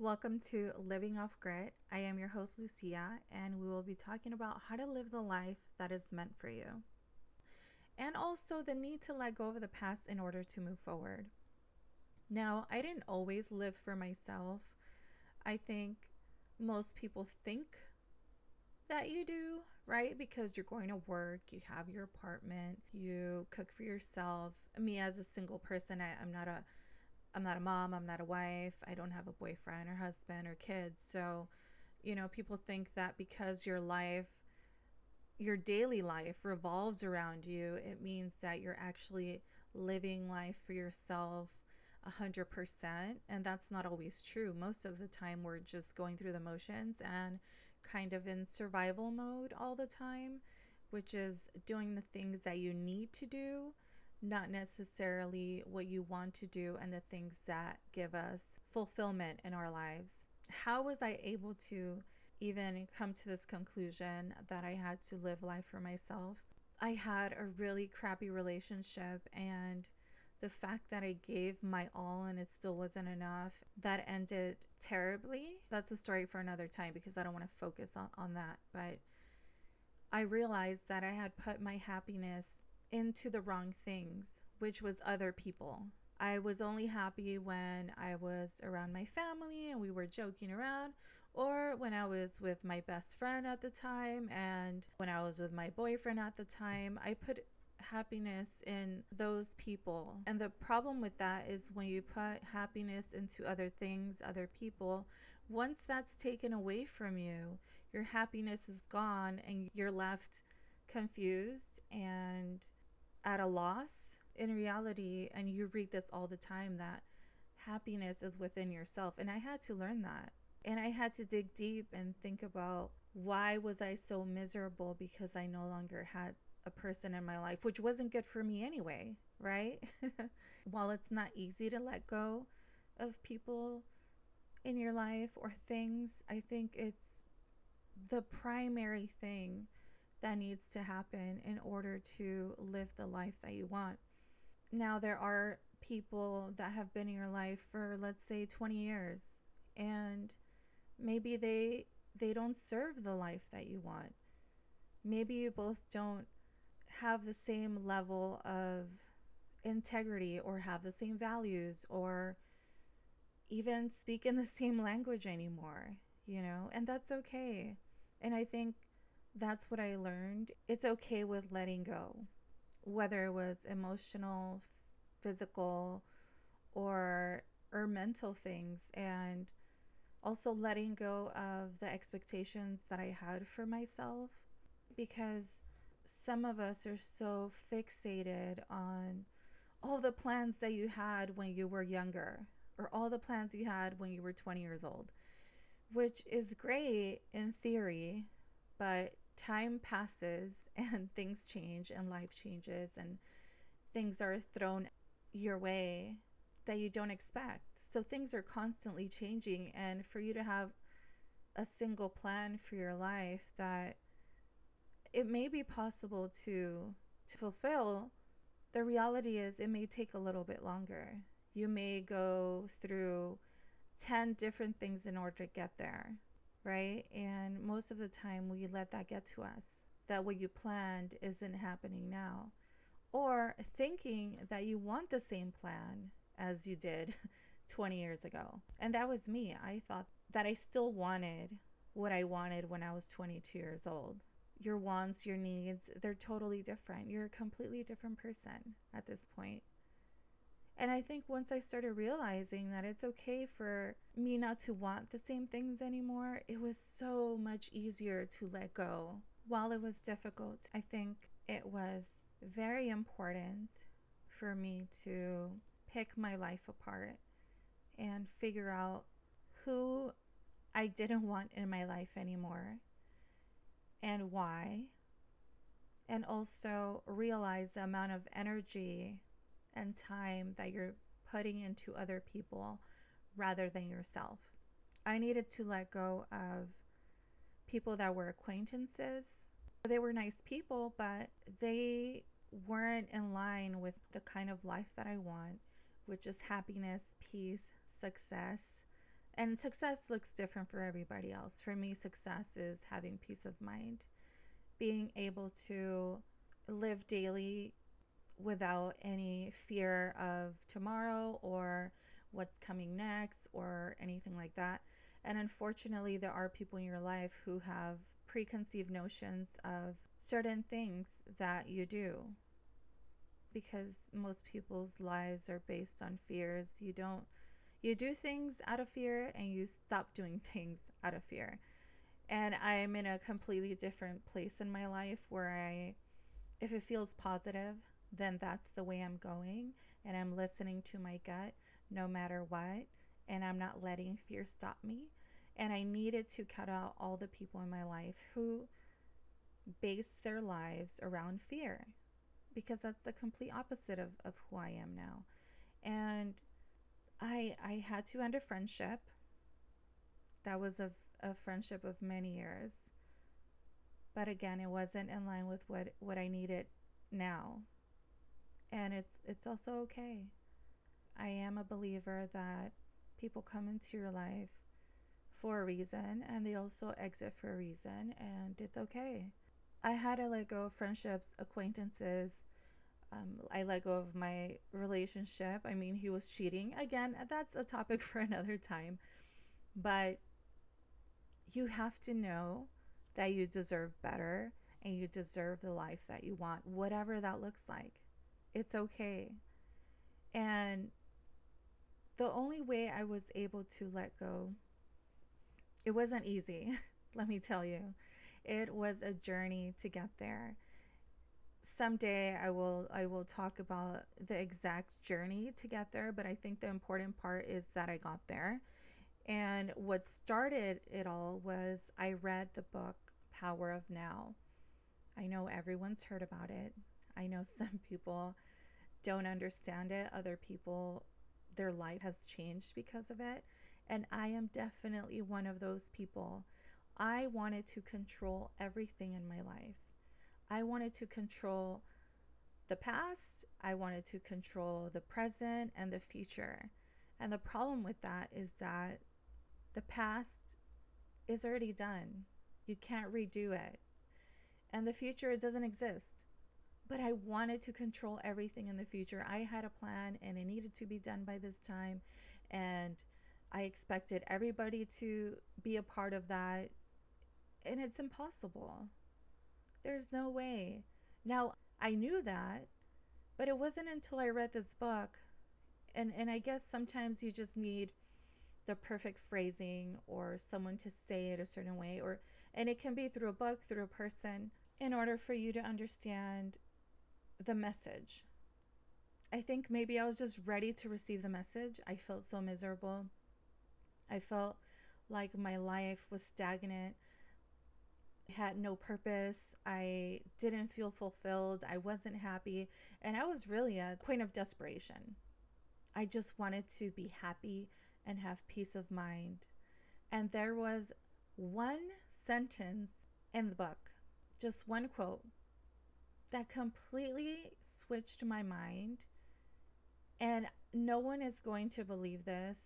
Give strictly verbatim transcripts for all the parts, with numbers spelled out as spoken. Welcome to Living Off Grit. I am your host, Lucia, and we will be talking about how to live the life that is meant for you, and also the need to let go of the past in order to move forward. Now, I didn't always live for myself. I think most people think that you do, right? Because you're going to work, you have your apartment, you cook for yourself. Me as a single person, I, I'm not a I'm not a mom, I'm not a wife, I don't have a boyfriend or husband or kids. So, you know, people think that because your life, your daily life revolves around you, it means that you're actually living life for yourself one hundred percent. And that's not always true. Most of the time, we're just going through the motions and kind of in survival mode all the time, which is doing the things that you need to do, not necessarily what you want to do and the things that give us fulfillment in our lives. How was I able to even come to this conclusion that I had to live life for myself? I had a really crappy relationship, and the fact that I gave my all and it still wasn't enough, that ended terribly. That's a story for another time because I don't want to focus on, on that. But I realized that I had put my happiness into the wrong things, which was other people. I was only happy when I was around my family and we were joking around, or when I was with my best friend at the time, and when I was with my boyfriend at the time. I put happiness in those people. And the problem with that is when you put happiness into other things, other people, once that's taken away from you, your happiness is gone and you're left confused and at a loss in reality. And you read this all the time, that happiness is within yourself. And I had to learn that, and I had to dig deep and think about, why was I so miserable because I no longer had a person in my life, which wasn't good for me anyway, right? While it's not easy to let go of people in your life or things, I think it's the primary thing that needs to happen in order to live the life that you want. Now, there are people that have been in your life for, let's say, twenty years, and maybe they they don't serve the life that you want. Maybe you both don't have the same level of integrity, or have the same values, or even speak in the same language anymore, you know, and that's okay. And I think that's what I learned. It's okay with letting go, whether it was emotional, physical, or or mental things, and also letting go of the expectations that I had for myself, because some of us are so fixated on all the plans that you had when you were younger, or all the plans you had when you were twenty years old, which is great in theory. But time passes and things change and life changes and things are thrown your way that you don't expect. So things are constantly changing, and for you to have a single plan for your life that it may be possible to to fulfill, the reality is it may take a little bit longer. You may go through ten different things in order to get there, right? And most of the time we let that get to us, that what you planned isn't happening now, or thinking that you want the same plan as you did twenty years ago. And that was me. I thought that I still wanted what I wanted when I was twenty-two years old. Your wants, your needs, they're totally different. You're a completely different person at this point. And I think once I started realizing that it's okay for me not to want the same things anymore, it was so much easier to let go. While it was difficult, I think it was very important for me to pick my life apart and figure out who I didn't want in my life anymore and why, and also realize the amount of energy and time that you're putting into other people rather than yourself. I needed to let go of people that were acquaintances. They were nice people, but they weren't in line with the kind of life that I want, which is happiness, peace, success, And success looks different for everybody else. For me, success is having peace of mind, being able to live daily without any fear of tomorrow or what's coming next or anything like that. And unfortunately, there are people in your life who have preconceived notions of certain things that you do, because most people's lives are based on fears. You don't, you do things out of fear and you stop doing things out of fear. And I'm in a completely different place in my life where I, if it feels positive, then that's the way I'm going, and I'm listening to my gut no matter what, and I'm not letting fear stop me. And I needed to cut out all the people in my life who base their lives around fear, because that's the complete opposite of, of who I am now. And I I had to end a friendship. That was a, a friendship of many years. But again, it wasn't in line with what, what I needed now. And it's it's also okay. I am a believer that people come into your life for a reason, and they also exit for a reason, and it's okay. I had to let go of friendships, acquaintances. Um, I let go of my relationship. I mean, he was cheating. Again, that's a topic for another time. But you have to know that you deserve better and you deserve the life that you want, whatever that looks like. It's okay. And the only way I was able to let go, it wasn't easy, let me tell you. It was a journey to get there. Someday I will I will talk about the exact journey to get there, but I think the important part is that I got there. And what started it all was I read the book Power of Now. I know everyone's heard about it. I know some people don't understand it. Other people, their life has changed because of it. And I am definitely one of those people. I wanted to control everything in my life. I wanted to control the past. I wanted to control the present and the future. And the problem with that is that the past is already done. You can't redo it. And the future, it doesn't exist. But I wanted to control everything in the future. I had a plan and it needed to be done by this time. And I expected everybody to be a part of that, and it's impossible. There's no way. Now, I knew that, but it wasn't until I read this book, and, and I guess sometimes you just need the perfect phrasing or someone to say it a certain way, or and it can be through a book, through a person, in order for you to understand the message. I think maybe I was just ready to receive the message. I felt so miserable. I felt like my life was stagnant, had no purpose. I didn't feel fulfilled. I wasn't happy. And I was really at a point of desperation. I just wanted to be happy and have peace of mind. And there was one sentence in the book, just one quote, that completely switched my mind. And no one is going to believe this.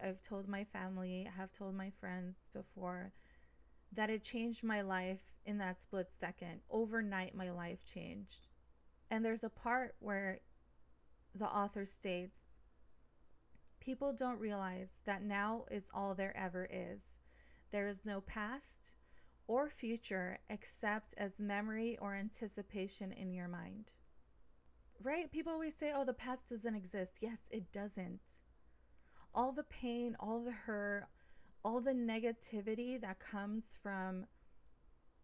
I've told my family, I have told my friends before, that it changed my life in that split second. Overnight, my life changed. And there's a part where the author states, people don't realize that now is all there ever is. There is no past or future except as memory or anticipation in your mind. Right? People always say, oh, the past doesn't exist. Yes, it doesn't. All the pain, all the hurt, all the negativity that comes from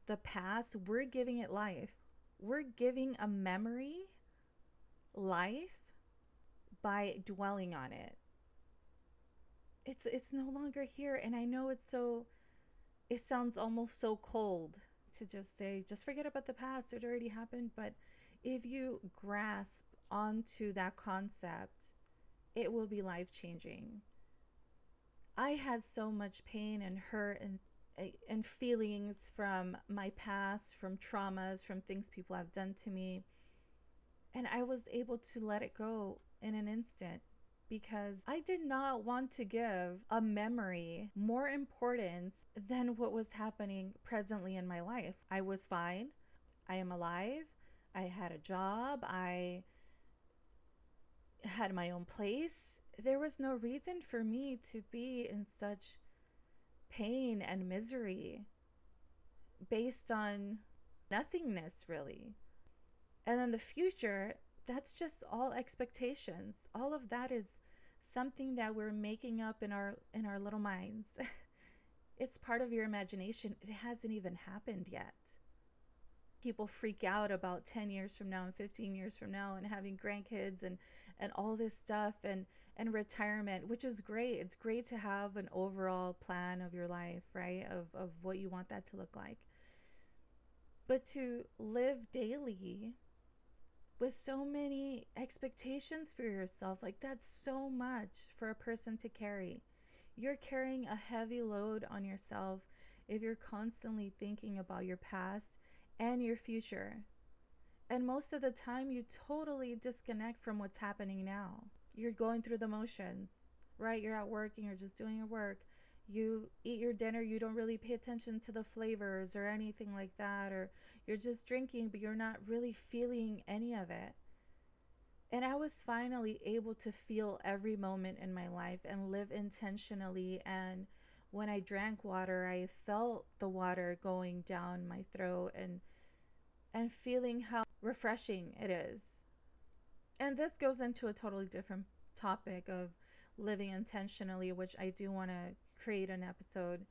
the past, we're giving it life. We're giving a memory life by dwelling on it. It's it's no longer here. And I know it's so, it sounds almost so cold to just say, just forget about the past. It already happened. But if you grasp onto that concept, it will be life-changing. I had so much pain and hurt and and feelings from my past, from traumas, from things people have done to me. And I was able to let it go in an instant. because I did not want to give a memory more importance than what was happening presently in my life. I was fine. I am alive. I had a job. I had my own place. There was no reason for me to be in such pain and misery based on nothingness, really. And then the future, that's just all expectations. All of that is something that we're making up in our in our little minds. It's part of your imagination. It hasn't even happened yet. People freak out about ten years from now and fifteen years from now and having grandkids and, and all this stuff and, and retirement, which is great. It's great to have an overall plan of your life, right? Of, of what you want that to look like. But to live daily with so many expectations for yourself, like that's so much for a person to carry. You're carrying a heavy load on yourself if you're constantly thinking about your past and your future. And most of the time you totally disconnect from what's happening now. You're going through the motions, right? You're at work and you're just doing your work. You eat your dinner, you don't really pay attention to the flavors or anything like that, or you're just drinking, but you're not really feeling any of it. And I was finally able to feel every moment in my life and live intentionally. And when I drank water, I felt the water going down my throat and and feeling how refreshing it is. And this goes into a totally different topic of living intentionally, which I do want to create an episode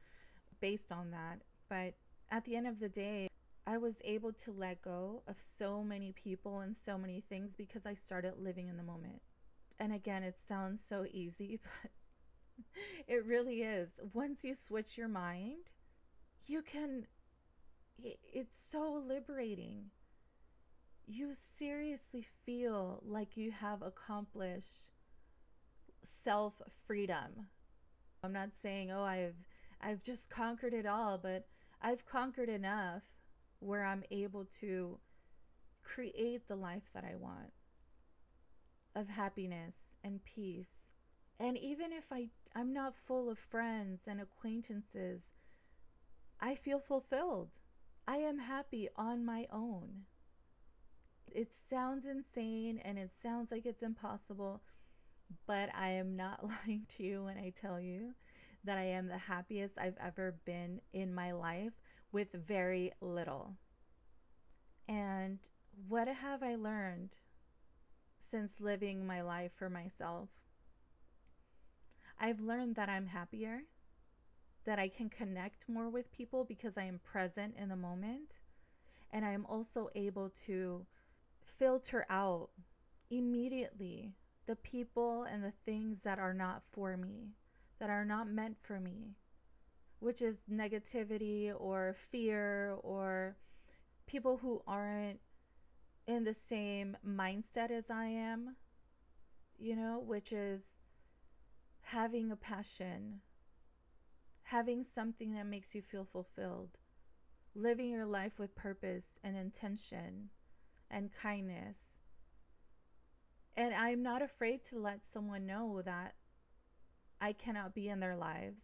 based on that. But at the end of the day, I was able to let go of so many people and so many things because I started living in the moment. And again, it sounds so easy, but it really is. Once you switch your mind, you can, it's so liberating. You seriously feel like you have accomplished self-freedom. I'm not saying, oh, I've I've just conquered it all, but I've conquered enough where I'm able to create the life that I want of happiness and peace. And even if I, I'm not full of friends and acquaintances, I feel fulfilled. I am happy on my own. It sounds insane and it sounds like it's impossible, but I am not lying to you when I tell you that I am the happiest I've ever been in my life with very little. And what have I learned since living my life for myself? I've learned that I'm happier, that I can connect more with people because I am present in the moment. And I am also able to filter out immediately the people and the things that are not for me, that are not meant for me, which is negativity or fear or people who aren't in the same mindset as I am, you know, which is having a passion, having something that makes you feel fulfilled, living your life with purpose and intention and kindness. And I'm not afraid to let someone know that I cannot be in their lives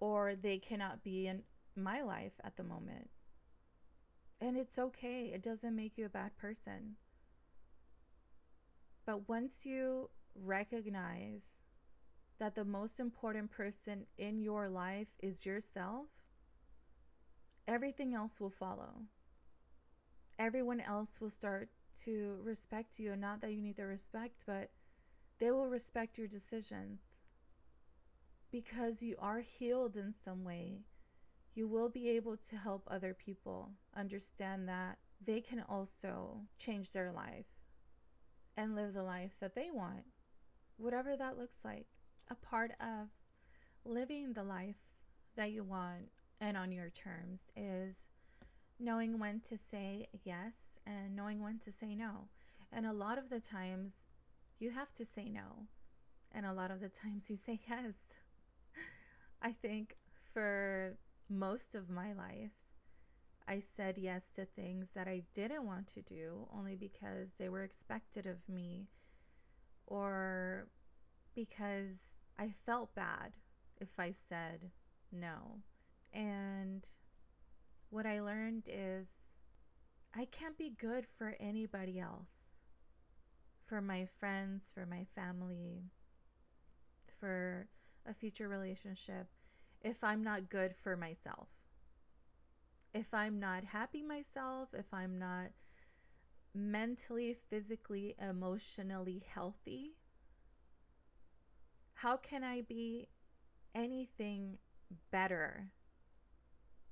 or they cannot be in my life at the moment. And it's okay. It doesn't make you a bad person. But once you recognize that the most important person in your life is yourself, everything else will follow. Everyone else will start to respect you. Not that you need their respect, but they will respect your decisions. Because you are healed in some way, you will be able to help other people understand that they can also change their life and live the life that they want, whatever that looks like. A part of living the life that you want and on your terms is knowing when to say yes and knowing when to say no. And a lot of the times you have to say no. And a lot of the times you say yes. I think for most of my life, I said yes to things that I didn't want to do only because they were expected of me or because I felt bad if I said no. And what I learned is I can't be good for anybody else, for my friends, for my family, for a future relationship, if I'm not good for myself. If I'm not happy myself, if I'm not mentally, physically, emotionally healthy, how can I be anything better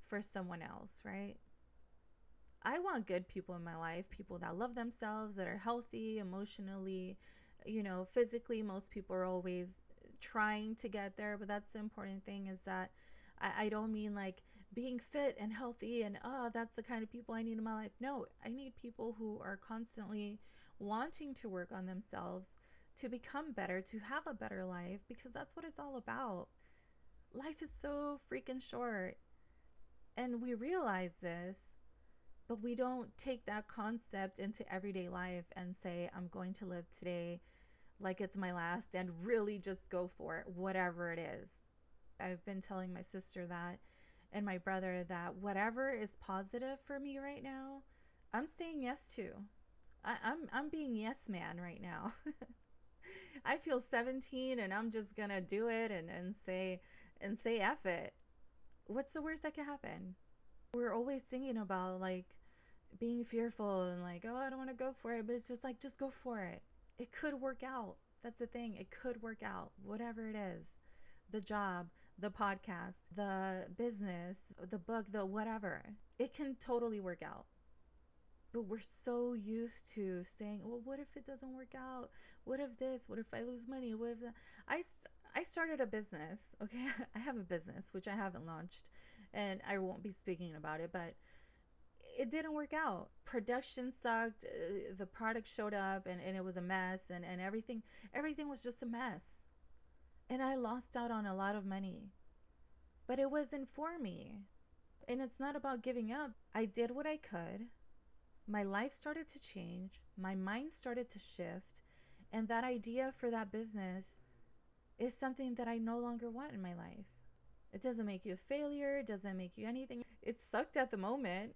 for someone else, right? I want good people in my life, people that love themselves, that are healthy emotionally, you know, physically. Most people are always trying to get there, but that's the important thing, is that I, I don't mean like being fit and healthy and oh, that's the kind of people I need in my life. No, I need people who are constantly wanting to work on themselves to become better, to have a better life, because that's what it's all about. Life is so freaking short, and we realize this, but we don't take that concept into everyday life and say, I'm going to live today like it's my last and really just go for it, whatever it is. I've been telling my sister that, and my brother, that whatever is positive for me right now, I'm saying yes to. I, I'm, I'm being yes man right now. I feel seventeen and I'm just going to do it and, and say, and say F it. What's the worst that can happen? We're always thinking about like being fearful and like, oh, I don't want to go for it. But it's just like, just go for it. It could work out. That's the thing. It could work out, whatever it is. The job, the podcast, the business, the book, the whatever. It can totally work out. But we're so used to saying, well, what if it doesn't work out? What if this? What if I lose money? What if that? I, I started a business, okay? I have a business, which I haven't launched, and I won't be speaking about it, but it didn't work out. Production sucked. The product showed up, and, and it was a mess, and, and everything, everything was just a mess. And I lost out on a lot of money, but it wasn't for me. And it's not about giving up. I did what I could. My life started to change, my mind started to shift, and that idea for that business is something that I no longer want in my life. It doesn't make you a failure, it doesn't make you anything. It sucked at the moment,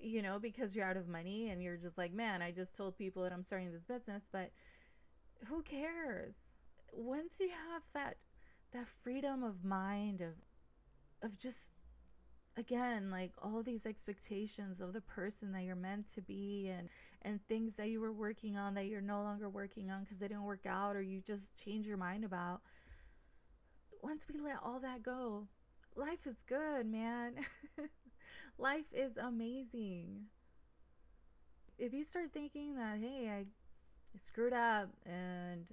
you know, because you're out of money and you're just like, man, I just told people that I'm starting this business, but who cares? Once you have that that freedom of mind, of of just again, like all these expectations of the person that you're meant to be, and, and things that you were working on that you're no longer working on because they didn't work out or you just change your mind about. Once we let all that go, life is good, man. Life is amazing. If you start thinking that, hey, I screwed up and,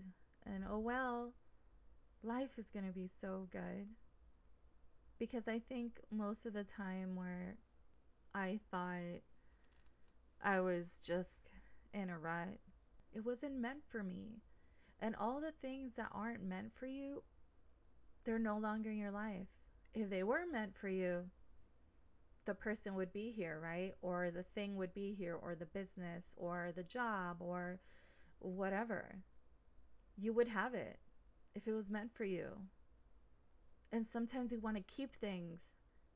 and oh well, life is going to be so good. Because I think most of the time where I thought I was just in a rut, it wasn't meant for me. And all the things that aren't meant for you, they're no longer in your life. If they were meant for you, the person would be here, right? Or the thing would be here, or the business, or the job, or whatever. You would have it if it was meant for you. And sometimes you want to keep things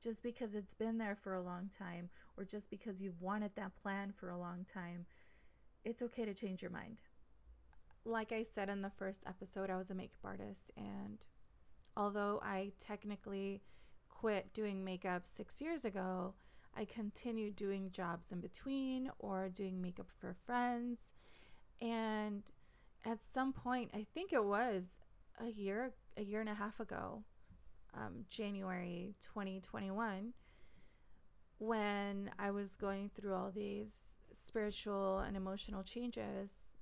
just because it's been there for a long time, or just because you've wanted that plan for a long time. It's okay to change your mind. Like I said in the first episode, I was a makeup artist. And although I technically quit doing makeup six years ago, I continued doing jobs in between or doing makeup for friends. And at some point, I think it was a year, a year and a half ago, Um, January twenty twenty-one, when I was going through all these spiritual and emotional changes,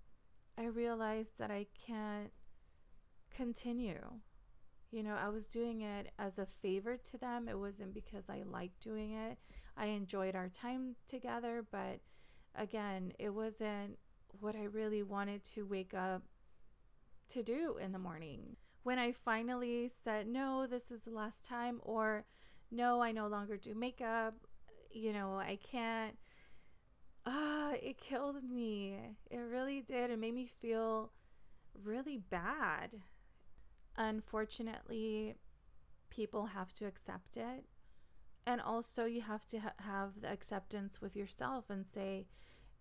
I realized that I can't continue. You know, I was doing it as a favor to them. It wasn't because I liked doing it. I enjoyed our time together, but again, it wasn't what I really wanted to wake up to do in the morning. When I finally said, no, this is the last time, or no, I no longer do makeup, you know, I can't, ah, oh, it killed me. It really did. It made me feel really bad. Unfortunately, people have to accept it. And also you have to ha- have the acceptance with yourself and say,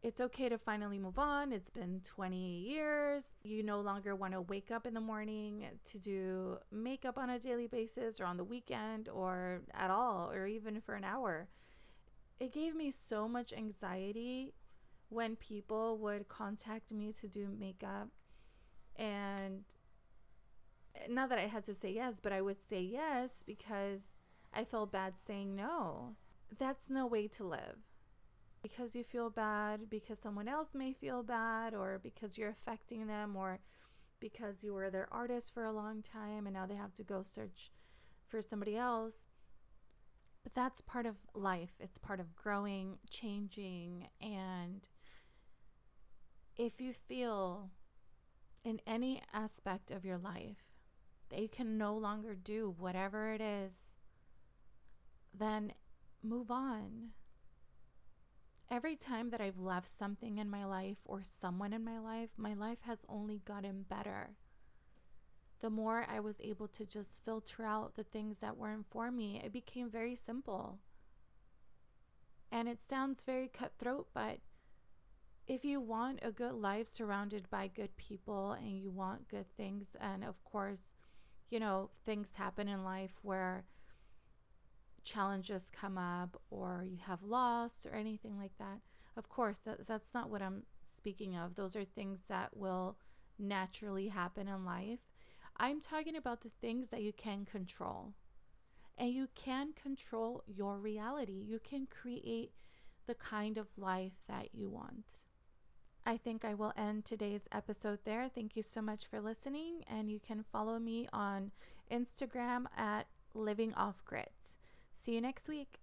it's okay to finally move on. It's been twenty years. You no longer want to wake up in the morning to do makeup on a daily basis or on the weekend or at all, or even for an hour. It gave me so much anxiety when people would contact me to do makeup. And not that I had to say yes, but I would say yes because I felt bad saying no. That's no way to live. Because you feel bad, because someone else may feel bad, or because you're affecting them, or because you were their artist for a long time and now they have to go search for somebody else. But that's part of life. It's part of growing, changing. And if you feel in any aspect of your life that you can no longer do whatever it is, then move on. Every time that I've left something in my life or someone in my life, my life has only gotten better. The more I was able to just filter out the things that weren't for me, it became very simple. And it sounds very cutthroat, but if you want a good life surrounded by good people and you want good things, and of course, you know, things happen in life where challenges come up or you have loss or anything like that. Of course, that, that's not what I'm speaking of. Those are things that will naturally happen in life. I'm talking about the things that you can control. And you can control your reality. You can create the kind of life that you want. I think I will end today's episode there. Thank you so much for listening. And you can follow me on Instagram at Living Off Grit. See you next week.